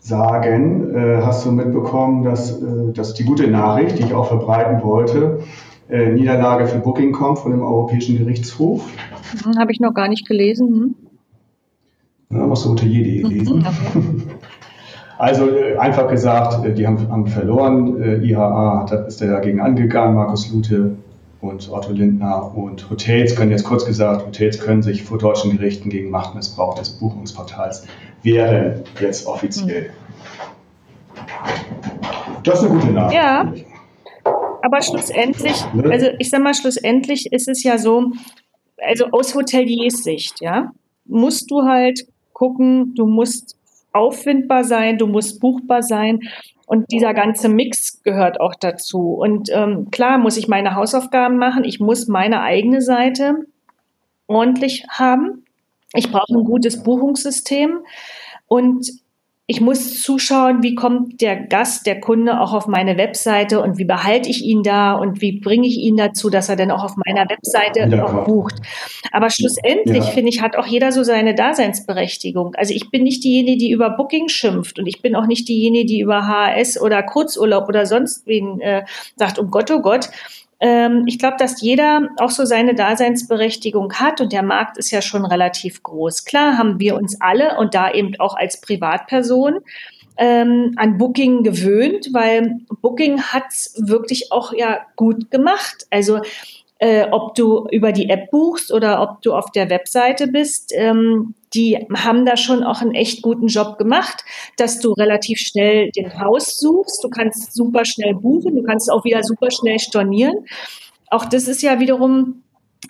sagen, äh, hast du mitbekommen, dass, äh, dass die gute Nachricht, die ich auch verbreiten wollte, Niederlage für Booking Punkt com von dem Europäischen Gerichtshof. Habe ich noch gar nicht gelesen. Hm? Ja, musst du Hotelier Punkt de lesen. Okay. Also einfach gesagt, die haben, haben verloren. I H A hat, ist dagegen angegangen, Markus Lute und Otto Lindner. Und Hotels können jetzt kurz gesagt, Hotels können sich vor deutschen Gerichten gegen Machtmissbrauch des Buchungsportals wehren, jetzt offiziell. Hm. Das ist eine gute Nachricht. Ja. Aber schlussendlich, also ich sag mal, schlussendlich ist es ja so, also aus Hoteliers Sicht, ja, musst du halt gucken, du musst auffindbar sein, du musst buchbar sein, und dieser ganze Mix gehört auch dazu. Und ähm, klar muss ich meine Hausaufgaben machen, ich muss meine eigene Seite ordentlich haben, ich brauche ein gutes Buchungssystem und ich muss zuschauen, wie kommt der Gast, der Kunde auch auf meine Webseite und wie behalte ich ihn da und wie bringe ich ihn dazu, dass er dann auch auf meiner Webseite ja. auch bucht. Aber schlussendlich, ja. finde ich, hat auch jeder so seine Daseinsberechtigung. Also ich bin nicht diejenige, die über Booking schimpft, und ich bin auch nicht diejenige, die über H R S oder Kurzurlaub oder sonst wen äh, sagt, um Gott, oh Gott. Ähm, ich glaube, dass jeder auch so seine Daseinsberechtigung hat, und der Markt ist ja schon relativ groß. Klar haben wir uns alle, und da eben auch als Privatperson, ähm, an Booking gewöhnt, weil Booking hat's wirklich auch ja gut gemacht. Also äh, ob du über die App buchst oder ob du auf der Webseite bist, ähm, die haben da schon auch einen echt guten Job gemacht, dass du relativ schnell den Haus suchst, du kannst super schnell buchen, du kannst auch wieder super schnell stornieren. Auch das ist ja wiederum,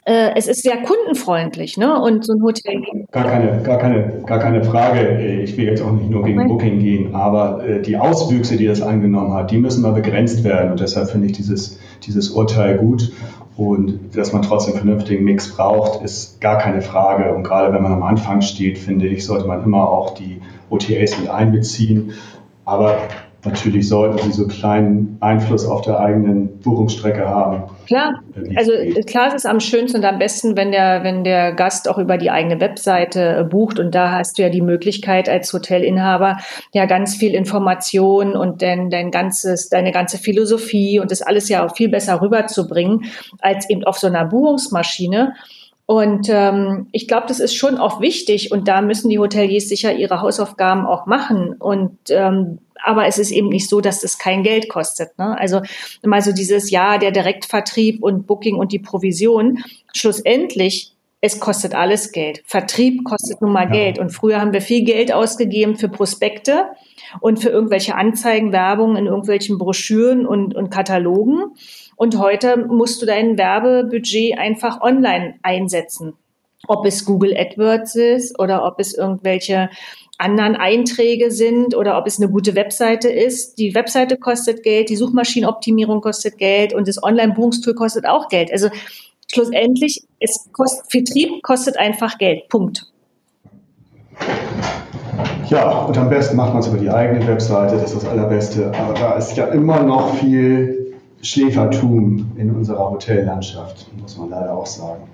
äh, es ist sehr kundenfreundlich, ne? Und so ein Hotel... Gar keine, gar keine, gar keine Frage, ich will jetzt auch nicht nur gegen Nein. Booking gehen, aber äh, die Auswüchse, die das angenommen hat, die müssen mal begrenzt werden, und deshalb finde ich dieses, dieses Urteil gut. Und dass man trotzdem einen vernünftigen Mix braucht, ist gar keine Frage. Und gerade wenn man am Anfang steht, finde ich, sollte man immer auch die O T As mit einbeziehen. Aber natürlich sollten sie so kleinen Einfluss auf der eigenen Buchungsstrecke haben. Klar, also klar, es ist am schönsten und am besten, wenn der, wenn der Gast auch über die eigene Webseite bucht. Und da hast du ja die Möglichkeit als Hotelinhaber ja ganz viel Information und dein, dein ganzes, deine ganze Philosophie und das alles ja auch viel besser rüberzubringen als eben auf so einer Buchungsmaschine. Und ähm, ich glaube, das ist schon auch wichtig, und da müssen die Hoteliers sicher ihre Hausaufgaben auch machen. Und ähm, aber es ist eben nicht so, dass es kein Geld kostet. Ne? Also mal so dieses Jahr der Direktvertrieb und Booking und die Provision. Schlussendlich, es kostet alles Geld. Vertrieb kostet nun mal ja. Geld. Und früher haben wir viel Geld ausgegeben für Prospekte und für irgendwelche Anzeigen, Werbung in irgendwelchen Broschüren und, und Katalogen. Und heute musst du dein Werbebudget einfach online einsetzen. Ob es Google AdWords ist oder ob es irgendwelche anderen Einträge sind oder ob es eine gute Webseite ist. Die Webseite kostet Geld, die Suchmaschinenoptimierung kostet Geld und das Online-Buchungstool kostet auch Geld. Also schlussendlich, es kostet, Vertrieb kostet einfach Geld. Punkt. Ja, und am besten macht man es über die eigene Webseite, das ist das Allerbeste. Aber da ist ja immer noch viel Schläfertum in unserer Hotellandschaft, muss man leider auch sagen.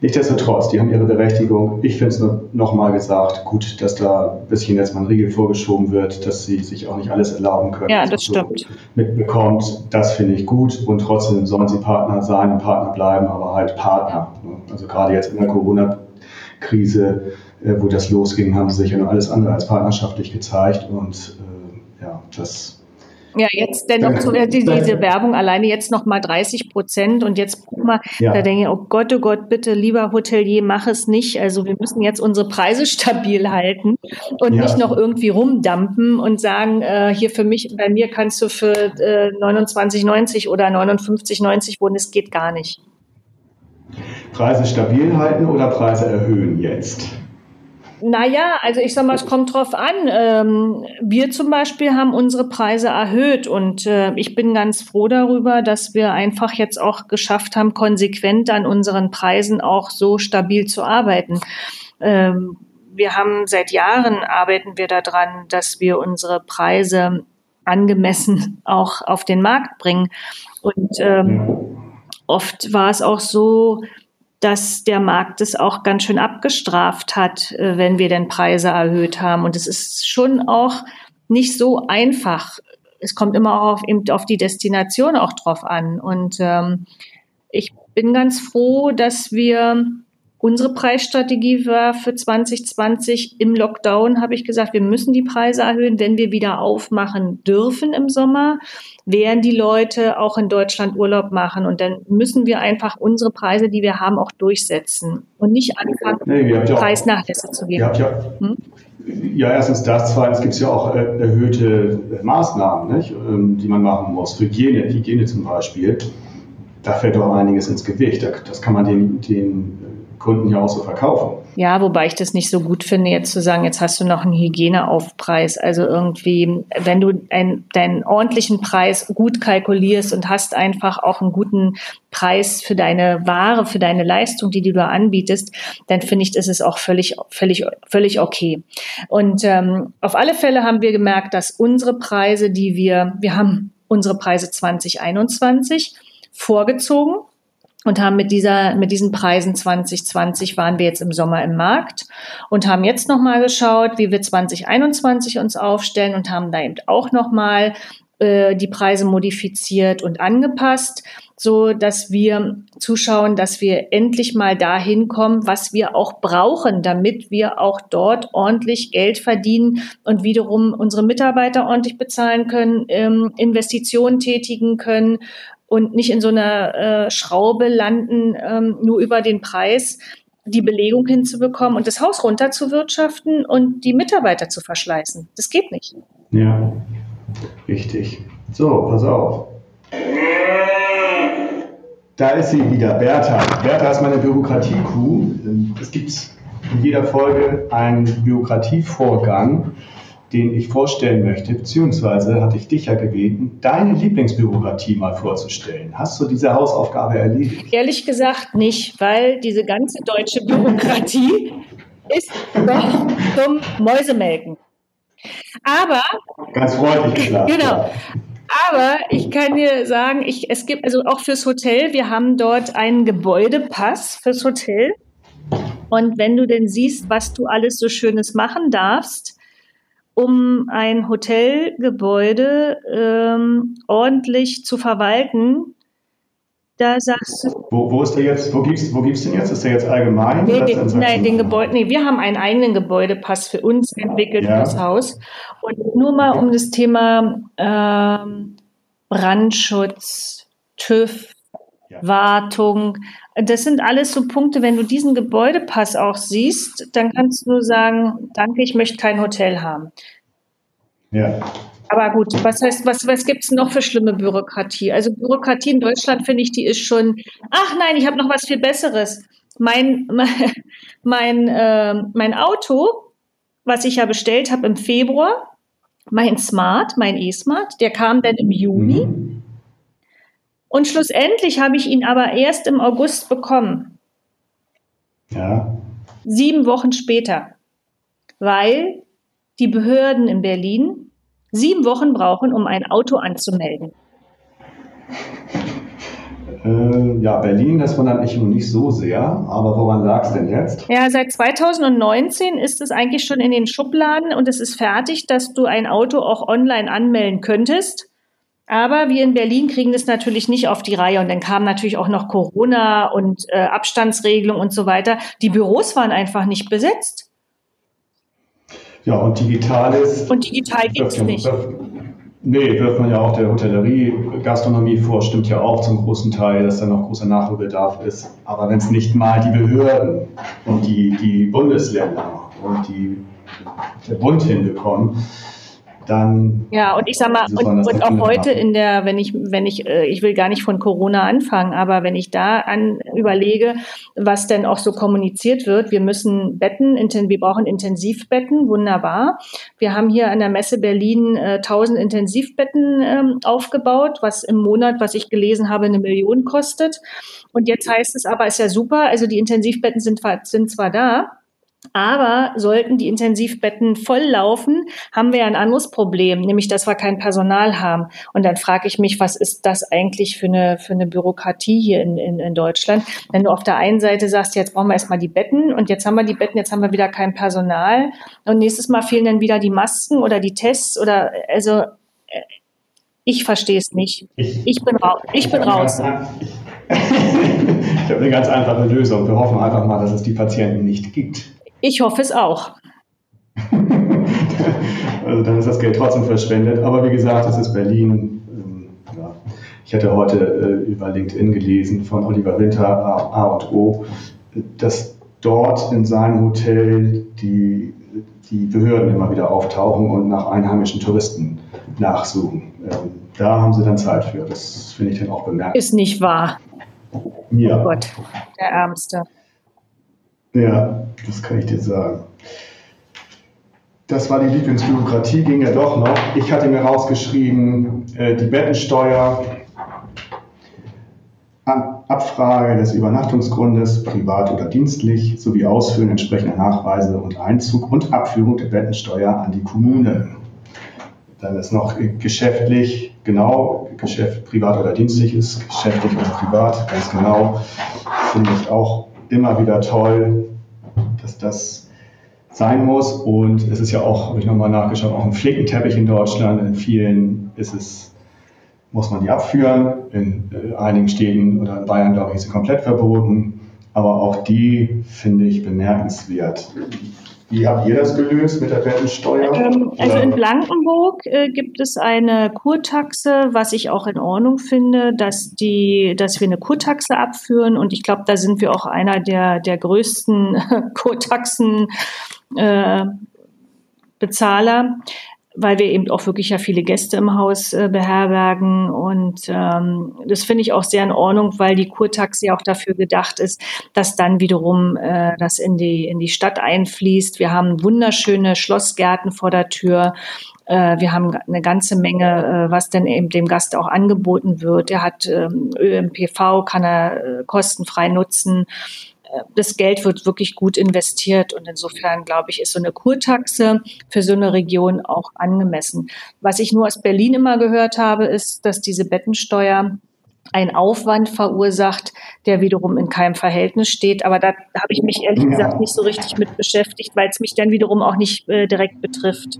Nichtsdestotrotz, die haben ihre Berechtigung. Ich finde es nur nochmal gesagt, gut, dass da ein bisschen jetzt mal ein Riegel vorgeschoben wird, dass sie sich auch nicht alles erlauben können. Ja, das stimmt. So mitbekommt, das finde ich gut und trotzdem sollen sie Partner sein und Partner bleiben, aber halt Partner. Also gerade jetzt in der Corona-Krise, wo das losging, haben sie sich ja noch alles andere als partnerschaftlich gezeigt und äh, ja, das... Ja, jetzt dennoch diese Werbung alleine jetzt nochmal dreißig Prozent und jetzt guck mal, ja. Da denke ich, oh Gott, oh Gott, bitte, lieber Hotelier, mach es nicht. Also wir müssen jetzt unsere Preise stabil halten und ja. nicht noch irgendwie rumdumpen und sagen, äh, hier für mich, bei mir kannst du für äh, neunundzwanzig neunzig oder neunundfünfzig neunzig wohnen, das geht gar nicht. Preise stabil halten oder Preise erhöhen jetzt? Naja, also ich sag mal, es kommt drauf an. Ähm, wir zum Beispiel haben unsere Preise erhöht und äh, ich bin ganz froh darüber, dass wir einfach jetzt auch geschafft haben, konsequent an unseren Preisen auch so stabil zu arbeiten. Ähm, wir haben seit Jahren arbeiten wir daran, dass wir unsere Preise angemessen auch auf den Markt bringen. Und ähm, oft war es auch so, dass der Markt es auch ganz schön abgestraft hat, wenn wir denn Preise erhöht haben. Und es ist schon auch nicht so einfach. Es kommt immer auch auf, eben auf die Destination auch drauf an. Und ähm, ich bin ganz froh, dass wir unsere Preisstrategie war für zwanzig zwanzig im Lockdown, habe ich gesagt, wir müssen die Preise erhöhen, wenn wir wieder aufmachen dürfen im Sommer, während die Leute auch in Deutschland Urlaub machen. Und dann müssen wir einfach unsere Preise, die wir haben, auch durchsetzen und nicht anfangen, nee, Preisnachlässe auch, zu geben. Ja, hm? ja erstens das, zweitens gibt es ja auch erhöhte Maßnahmen, nicht, die man machen muss. Hygiene, Hygiene zum Beispiel, da fällt doch einiges ins Gewicht. Das kann man den, den Kunden ja auch so verkaufen. Ja, wobei ich das nicht so gut finde, jetzt zu sagen, jetzt hast du noch einen Hygieneaufpreis. Also irgendwie, wenn du ein, deinen ordentlichen Preis gut kalkulierst und hast einfach auch einen guten Preis für deine Ware, für deine Leistung, die du da anbietest, dann finde ich, ist es auch völlig, völlig, völlig okay. Und ähm, auf alle Fälle haben wir gemerkt, dass unsere Preise, die wir, wir haben unsere Preise zwanzig einundzwanzig vorgezogen, und haben mit dieser, mit diesen Preisen zwanzig zwanzig waren wir jetzt im Sommer im Markt und haben jetzt nochmal geschaut, wie wir zwanzig einundzwanzig uns aufstellen und haben da eben auch nochmal äh, die Preise modifiziert und angepasst, so dass wir zuschauen, dass wir endlich mal dahin kommen, was wir auch brauchen, damit wir auch dort ordentlich Geld verdienen und wiederum unsere Mitarbeiter ordentlich bezahlen können, ähm, Investitionen tätigen können, und nicht in so einer äh, Schraube landen, ähm, nur über den Preis die Belegung hinzubekommen und das Haus runterzuwirtschaften und die Mitarbeiter zu verschleißen. Das geht nicht. Ja, richtig. So, pass auf. Da ist sie wieder, Bertha. Bertha ist meine Bürokratie-Kuh. Es gibt in jeder Folge einen Bürokratievorgang, den ich vorstellen möchte, beziehungsweise hatte ich dich ja gebeten, deine Lieblingsbürokratie mal vorzustellen. Hast du diese Hausaufgabe erledigt? Ehrlich gesagt nicht, weil diese ganze deutsche Bürokratie ist doch zum Mäusemelken. Aber... Ganz freundlich gesagt. Genau. Aber ich kann dir sagen, ich, es gibt also auch fürs Hotel, wir haben dort einen Gebäudepass fürs Hotel. Und wenn du denn siehst, was du alles so Schönes machen darfst, um ein Hotelgebäude ähm, ordentlich zu verwalten, da sagst du... Wo, wo ist der jetzt? Wo gibt's, wo gibt's den jetzt? Ist der jetzt allgemein? Nee, den, nein, den Gebäude, nee, wir haben einen eigenen Gebäudepass für uns entwickelt, ja. Das Haus. Und nur mal um das Thema ähm, Brandschutz, TÜV, ja. Wartung, das sind alles so Punkte, wenn du diesen Gebäudepass auch siehst, dann kannst du nur sagen, danke, ich möchte kein Hotel haben. Ja. Aber gut, was heißt, was, was gibt es noch für schlimme Bürokratie? Also Bürokratie in Deutschland, finde ich, die ist schon, ach nein, ich habe noch was viel Besseres. Mein, mein, mein, äh, mein Auto, was ich ja bestellt habe im Februar, mein Smart, mein E-Smart, der kam dann im Juni. Mhm. Und schlussendlich habe ich ihn aber erst im August bekommen. Ja. Sieben Wochen später. Weil die Behörden in Berlin sieben Wochen brauchen, um ein Auto anzumelden. Ähm, ja, Berlin, das wundert mich nun nicht so sehr, aber woran lag es denn jetzt? Ja, seit zweitausendneunzehn ist es eigentlich schon in den Schubladen und es ist fertig, dass du ein Auto auch online anmelden könntest. Aber wir in Berlin kriegen das natürlich nicht auf die Reihe. Und dann kam natürlich auch noch Corona und äh, Abstandsregelung und so weiter. Die Büros waren einfach nicht besetzt. Ja, und digitales... Und digital geht es nicht. Nee, wirft man ja auch der Hotellerie, Gastronomie vor, stimmt ja auch zum großen Teil, dass da noch großer Nachholbedarf ist. Aber wenn es nicht mal die Behörden und die, die Bundesländer und die, der Bund hinbekommen... Dann ja, und ich sag mal, und, und auch heute in der, wenn ich, wenn ich, ich will gar nicht von Corona anfangen, aber wenn ich da an überlege, was denn auch so kommuniziert wird, wir müssen Betten, wir brauchen Intensivbetten, wunderbar. Wir haben hier an der Messe Berlin äh, tausend Intensivbetten ähm, aufgebaut, was im Monat, was ich gelesen habe, eine Million kostet. Und jetzt heißt es aber, ist ja super, also die Intensivbetten sind, sind zwar da, aber sollten die Intensivbetten voll laufen, haben wir ja ein anderes Problem, nämlich dass wir kein Personal haben. Und dann frage ich mich, was ist das eigentlich für eine, für eine Bürokratie hier in, in, in Deutschland? Wenn du auf der einen Seite sagst, jetzt brauchen wir erstmal die Betten und jetzt haben wir die Betten, jetzt haben wir wieder kein Personal und nächstes Mal fehlen dann wieder die Masken oder die Tests oder also ich verstehe es nicht. Ich, ich bin, ra- ich bin raus. Ich habe eine ganz einfache Lösung. Wir hoffen einfach mal, dass es die Patienten nicht gibt. Ich hoffe es auch. Also dann ist das Geld trotzdem verschwendet. Aber wie gesagt, es ist Berlin. Ich hatte heute über LinkedIn gelesen von Oliver Winter, A und O, dass dort in seinem Hotel die, die Behörden immer wieder auftauchen und nach einheimischen Touristen nachsuchen. Da haben sie dann Zeit für. Das finde ich dann auch bemerkenswert. Ist nicht wahr. Ja. Oh Gott, der Ärmste. Ja, das kann ich dir sagen. Das war die Lieblingsbürokratie, ging ja doch noch. Ich hatte mir rausgeschrieben, äh, die Bettensteuer, An- Abfrage des Übernachtungsgrundes, privat oder dienstlich, sowie Ausfüllen entsprechender Nachweise und Einzug und Abführung der Bettensteuer an die Kommune. Dann ist noch geschäftlich, genau, Geschäft, privat oder dienstlich ist, geschäftlich oder privat, ganz genau, finde ich auch immer wieder toll, dass das sein muss. Und es ist ja auch, habe ich nochmal nachgeschaut, auch ein Flickenteppich in Deutschland. In vielen ist es, muss man die abführen. In einigen Städten oder in Bayern, glaube ich, ist sie komplett verboten. Aber auch die finde ich bemerkenswert. Wie habt ihr das gelöst mit der Bettensteuer? Ähm, also in Blankenburg äh, gibt es eine Kurtaxe, was ich auch in Ordnung finde, dass die, dass wir eine Kurtaxe abführen. Und ich glaube, da sind wir auch einer der, der größten Kurtaxen äh, Bezahler, weil wir eben auch wirklich ja viele Gäste im Haus äh, beherbergen. Und ähm, das finde ich auch sehr in Ordnung, weil die Kurtaxe ja auch dafür gedacht ist, dass dann wiederum äh, das in die, in die Stadt einfließt. Wir haben wunderschöne Schlossgärten vor der Tür. Äh, wir haben eine ganze Menge, äh, was denn eben dem Gast auch angeboten wird. Er hat ähm, Ö M P V, kann er äh, kostenfrei nutzen. Das Geld wird wirklich gut investiert und insofern, glaube ich, ist so eine Kurtaxe für so eine Region auch angemessen. Was ich nur aus Berlin immer gehört habe, ist, dass diese Bettensteuer einen Aufwand verursacht, der wiederum in keinem Verhältnis steht. Aber da habe ich mich ehrlich gesagt nicht so richtig mit beschäftigt, weil es mich dann wiederum auch nicht äh, direkt betrifft.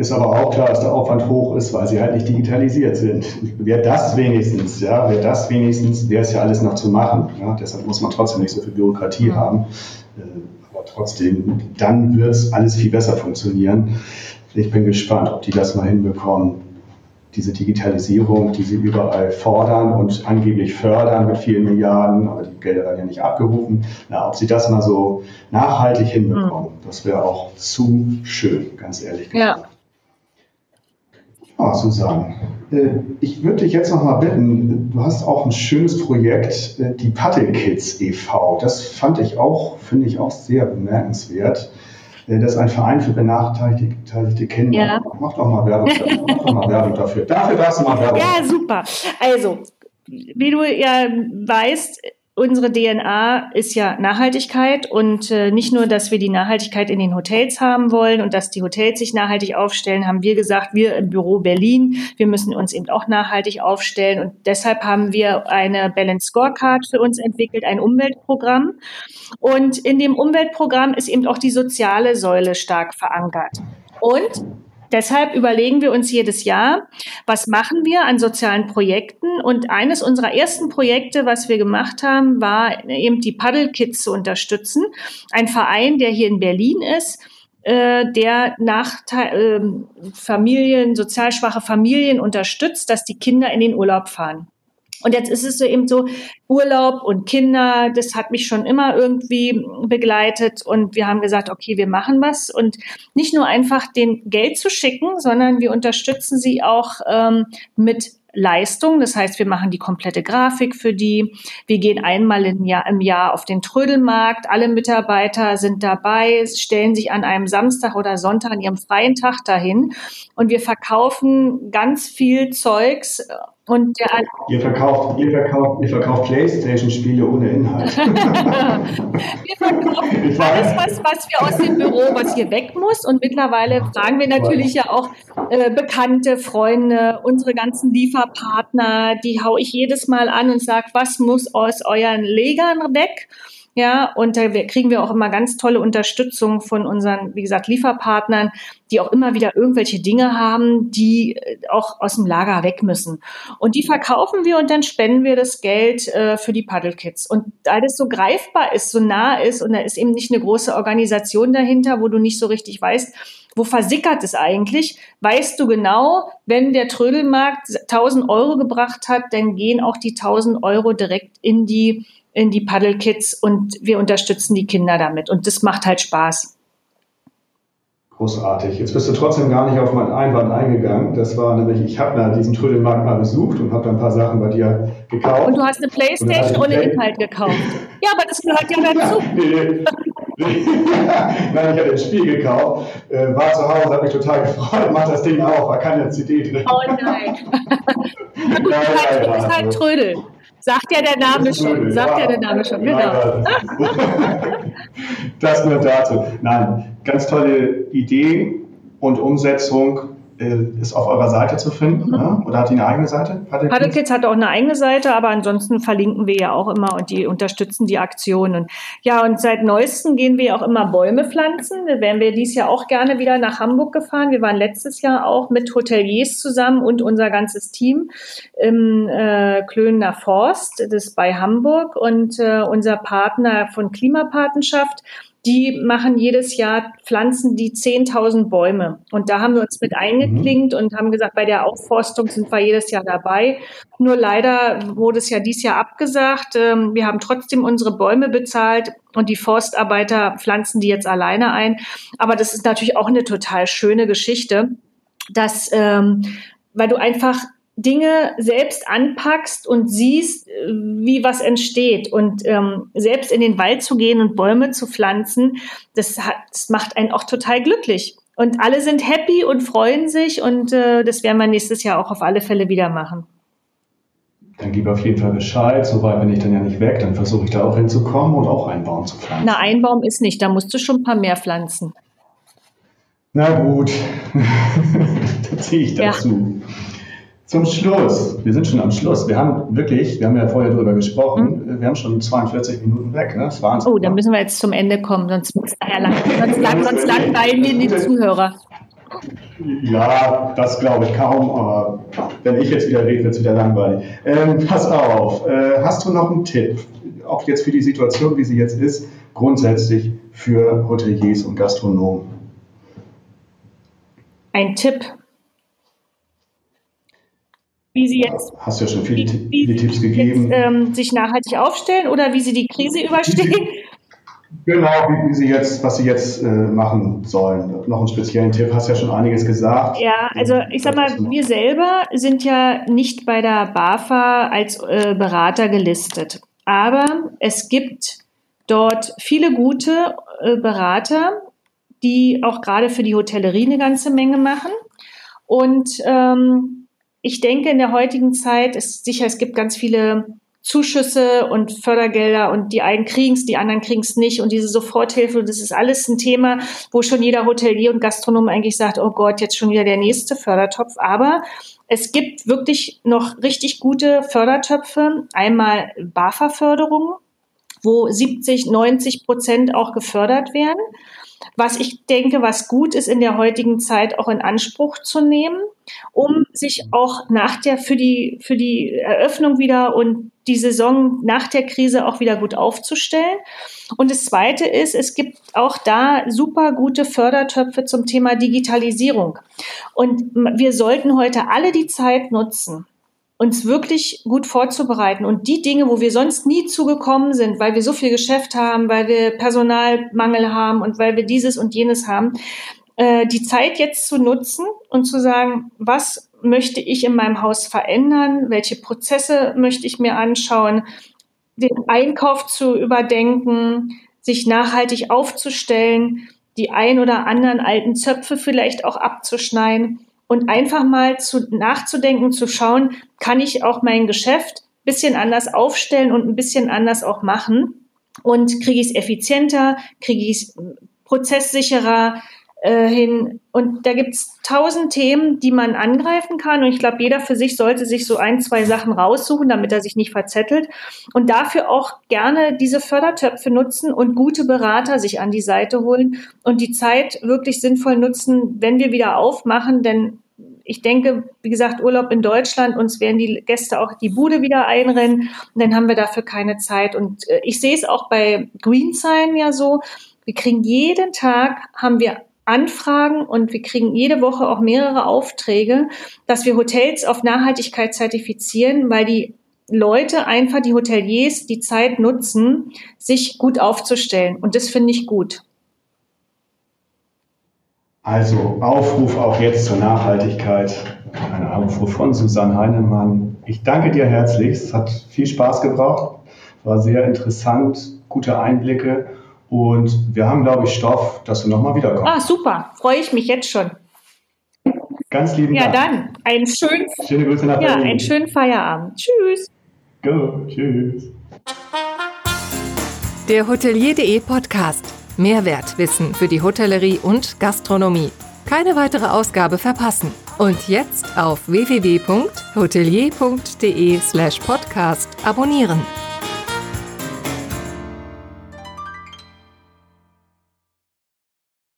Ist aber auch klar, dass der Aufwand hoch ist, weil sie halt nicht digitalisiert sind. Wäre das wenigstens, ja, wäre das wenigstens, wäre es ja alles noch zu machen. Ja? Deshalb muss man trotzdem nicht so viel Bürokratie haben. Äh, aber trotzdem, dann wird es alles viel besser funktionieren. Ich bin gespannt, ob die das mal hinbekommen. Diese Digitalisierung, die sie überall fordern und angeblich fördern mit vielen Milliarden, aber die Gelder werden ja nicht abgerufen. Na, ob sie das mal so nachhaltig hinbekommen, mhm. das wäre auch zu schön, ganz ehrlich gesagt. Ja. Ja, Suzann, ich würde dich jetzt noch mal bitten, du hast auch ein schönes Projekt, die Paddel-Kids e V. Das fand ich auch, finde ich auch sehr bemerkenswert. Das ist ein Verein für benachteiligte Kinder. Ja. Mach doch mal Werbung dafür. Mach doch mal Werbung dafür. Dafür darfst du mal Werbung. Ja, super. Also, wie du ja weißt, unsere D N A ist ja Nachhaltigkeit und äh, nicht nur, dass wir die Nachhaltigkeit in den Hotels haben wollen und dass die Hotels sich nachhaltig aufstellen, haben wir gesagt, wir im Büro Berlin, wir müssen uns eben auch nachhaltig aufstellen und deshalb haben wir eine Balanced Scorecard für uns entwickelt, ein Umweltprogramm und in dem Umweltprogramm ist eben auch die soziale Säule stark verankert und deshalb überlegen wir uns jedes Jahr, was machen wir an sozialen Projekten? Und eines unserer ersten Projekte, was wir gemacht haben, war eben die Paddel-Kids zu unterstützen. Ein Verein, der hier in Berlin ist, äh, der Nachteil, äh, Familien, sozial schwache Familien unterstützt, dass die Kinder in den Urlaub fahren. Und jetzt ist es so eben so, Urlaub und Kinder, das hat mich schon immer irgendwie begleitet. Und wir haben gesagt, okay, wir machen was. Und nicht nur einfach den Geld zu schicken, sondern wir unterstützen sie auch ähm, mit Leistung. Das heißt, wir machen die komplette Grafik für die. Wir gehen einmal im Jahr, im Jahr auf den Trödelmarkt. Alle Mitarbeiter sind dabei, stellen sich an einem Samstag oder Sonntag an ihrem freien Tag dahin. Und wir verkaufen ganz viel Zeugs. Und der ihr verkauft, ihr verkauft, ihr verkauft Playstation-Spiele ohne Inhalt. Wir verkaufen alles, was, was wir aus dem Büro, was hier weg muss. Und mittlerweile fragen wir natürlich ja auch äh, Bekannte, Freunde, unsere ganzen Lieferpartner, die hau ich jedes Mal an und sage, was muss aus euren Legern weg? Ja, und da kriegen wir auch immer ganz tolle Unterstützung von unseren, wie gesagt, Lieferpartnern, die auch immer wieder irgendwelche Dinge haben, die auch aus dem Lager weg müssen. Und die verkaufen wir und dann spenden wir das Geld äh, für die Paddel-Kids. Und da das so greifbar ist, so nah ist und da ist eben nicht eine große Organisation dahinter, wo du nicht so richtig weißt, wo versickert es eigentlich, weißt du genau, wenn der Trödelmarkt tausend Euro gebracht hat, dann gehen auch die tausend Euro direkt in die in die Paddel-Kids und wir unterstützen die Kinder damit. Und das macht halt Spaß. Großartig. Jetzt bist du trotzdem gar nicht auf meinen Einwand eingegangen. Das war nämlich, ich habe diesen Trödelmarkt mal besucht und habe da ein paar Sachen bei dir gekauft. Und du hast eine Playstation ohne Play- Inhalt gekauft. Ja, aber das gehört ja dazu. Nein, ich habe ein Spiel gekauft, war zu Hause, habe mich total gefreut, mach das Ding auf, war keine C D drin. Oh nein. Das ist halt, halt Trödel. Sagt ja der Name schon, sagt ja der Name schon, genau. Das nur dazu. Nein, ganz tolle Idee und Umsetzung äh, ist auf eurer Seite zu finden, mhm. ne? Oder hat die eine eigene Seite? Paddel-Kids hat auch eine eigene Seite, aber ansonsten verlinken wir ja auch immer und die unterstützen die Aktionen. Ja, und seit Neuestem gehen wir auch immer Bäume pflanzen. Da wären wir dieses Jahr auch gerne wieder nach Hamburg gefahren. Wir waren letztes Jahr auch mit Hoteliers zusammen und unser ganzes Team im äh, Klöner Forst, das ist bei Hamburg, und äh, unser Partner von Klimapatenschaft, die machen jedes Jahr, pflanzen die zehntausend Bäume. Und da haben wir uns mit eingeklinkt und haben gesagt, bei der Aufforstung sind wir jedes Jahr dabei. Nur leider wurde es ja dieses Jahr abgesagt. Wir haben trotzdem unsere Bäume bezahlt und die Forstarbeiter pflanzen die jetzt alleine ein. Aber das ist natürlich auch eine total schöne Geschichte, dass, ähm, weil du einfach Dinge selbst anpackst und siehst, wie was entsteht. Und ähm, selbst in den Wald zu gehen und Bäume zu pflanzen, das, hat, das macht einen auch total glücklich. Und alle sind happy und freuen sich. Und äh, das werden wir nächstes Jahr auch auf alle Fälle wieder machen. Dann gebe auf jeden Fall Bescheid. So weit bin ich dann ja nicht weg. Dann versuche ich da auch hinzukommen und auch einen Baum zu pflanzen. Na, ein Baum ist nicht. Da musst du schon ein paar mehr pflanzen. Na gut, da ziehe ich dazu. Ja. Zum Schluss, wir sind schon am Schluss. Wir haben wirklich, wir haben ja vorher drüber gesprochen, mhm. wir haben schon zweiundvierzig Minuten weg. Ne? Das war's. Oh, dann müssen wir jetzt zum Ende kommen, sonst muss nachher lang, sonst, lang, sonst langweilen wir die Zuhörer. Ja, das glaube ich kaum, aber wenn ich jetzt wieder rede, wird es wieder langweilig. Ähm, pass auf, äh, hast du noch einen Tipp, auch jetzt für die Situation, wie sie jetzt ist, grundsätzlich für Hoteliers und Gastronomen? Ein Tipp? Wie sie jetzt, hast du ja schon viele, wie, wie viele Tipps gegeben. Jetzt, ähm, sich nachhaltig aufstellen oder wie sie die Krise überstehen? Genau, wie sie jetzt, was sie jetzt äh, machen sollen. Noch einen speziellen Tipp, hast ja schon einiges gesagt. Ja, also ich sag mal, wir selber sind ja nicht bei der BAFA als äh, Berater gelistet. Aber es gibt dort viele gute äh, Berater, die auch gerade für die Hotellerie eine ganze Menge machen. Und ähm, ich denke, in der heutigen Zeit ist sicher, es gibt ganz viele Zuschüsse und Fördergelder und die einen kriegen es, die anderen kriegen es nicht und diese Soforthilfe, das ist alles ein Thema, wo schon jeder Hotelier und Gastronom eigentlich sagt, oh Gott, jetzt schon wieder der nächste Fördertopf. Aber es gibt wirklich noch richtig gute Fördertöpfe, einmal BAFA-Förderung, wo siebzig, neunzig Prozent auch gefördert werden, was ich denke, was gut ist, in der heutigen Zeit auch in Anspruch zu nehmen, um sich auch nach der, für die, für die Eröffnung wieder und die Saison nach der Krise auch wieder gut aufzustellen. Und das Zweite ist, es gibt auch da super gute Fördertöpfe zum Thema Digitalisierung. Und wir sollten heute alle die Zeit nutzen, uns wirklich gut vorzubereiten und die Dinge, wo wir sonst nie zugekommen sind, weil wir so viel Geschäft haben, weil wir Personalmangel haben und weil wir dieses und jenes haben, äh, die Zeit jetzt zu nutzen und zu sagen, was möchte ich in meinem Haus verändern, welche Prozesse möchte ich mir anschauen, den Einkauf zu überdenken, sich nachhaltig aufzustellen, die ein oder anderen alten Zöpfe vielleicht auch abzuschneiden. Und einfach mal zu, nachzudenken, zu schauen, kann ich auch mein Geschäft ein bisschen anders aufstellen und ein bisschen anders auch machen? Und kriege ich es effizienter, kriege ich es prozesssicherer äh, hin? Und da gibt es tausend Themen, die man angreifen kann. Und ich glaube, jeder für sich sollte sich so ein, zwei Sachen raussuchen, damit er sich nicht verzettelt. Und dafür auch gerne diese Fördertöpfe nutzen und gute Berater sich an die Seite holen und die Zeit wirklich sinnvoll nutzen, wenn wir wieder aufmachen. Denn ich denke, wie gesagt, Urlaub in Deutschland, uns werden die Gäste auch die Bude wieder einrennen. Und dann haben wir dafür keine Zeit. Und ich sehe es auch bei GreenLine ja so. Wir kriegen jeden Tag, haben wir Anfragen und wir kriegen jede Woche auch mehrere Aufträge, dass wir Hotels auf Nachhaltigkeit zertifizieren, weil die Leute einfach, die Hoteliers, die Zeit nutzen, sich gut aufzustellen. Und das finde ich gut. Also Aufruf auch jetzt zur Nachhaltigkeit. Ein Aufruf von Suzann Heinemann. Ich danke dir herzlich. Es hat viel Spaß gebracht. War sehr interessant, gute Einblicke. Und wir haben, glaube ich, Stoff, dass du nochmal wiederkommst. Ah, super. Freue ich mich jetzt schon. Ganz lieben ja, Dank. Ja, dann. Einen schönen, Schöne Grüße nach ja, einen schönen Feierabend. Tschüss. Go. Tschüss. Der Hotelier.de Podcast. Mehrwertwissen für die Hotellerie und Gastronomie. Keine weitere Ausgabe verpassen. Und jetzt auf w w w Punkt hotelier Punkt de Slash Podcast abonnieren.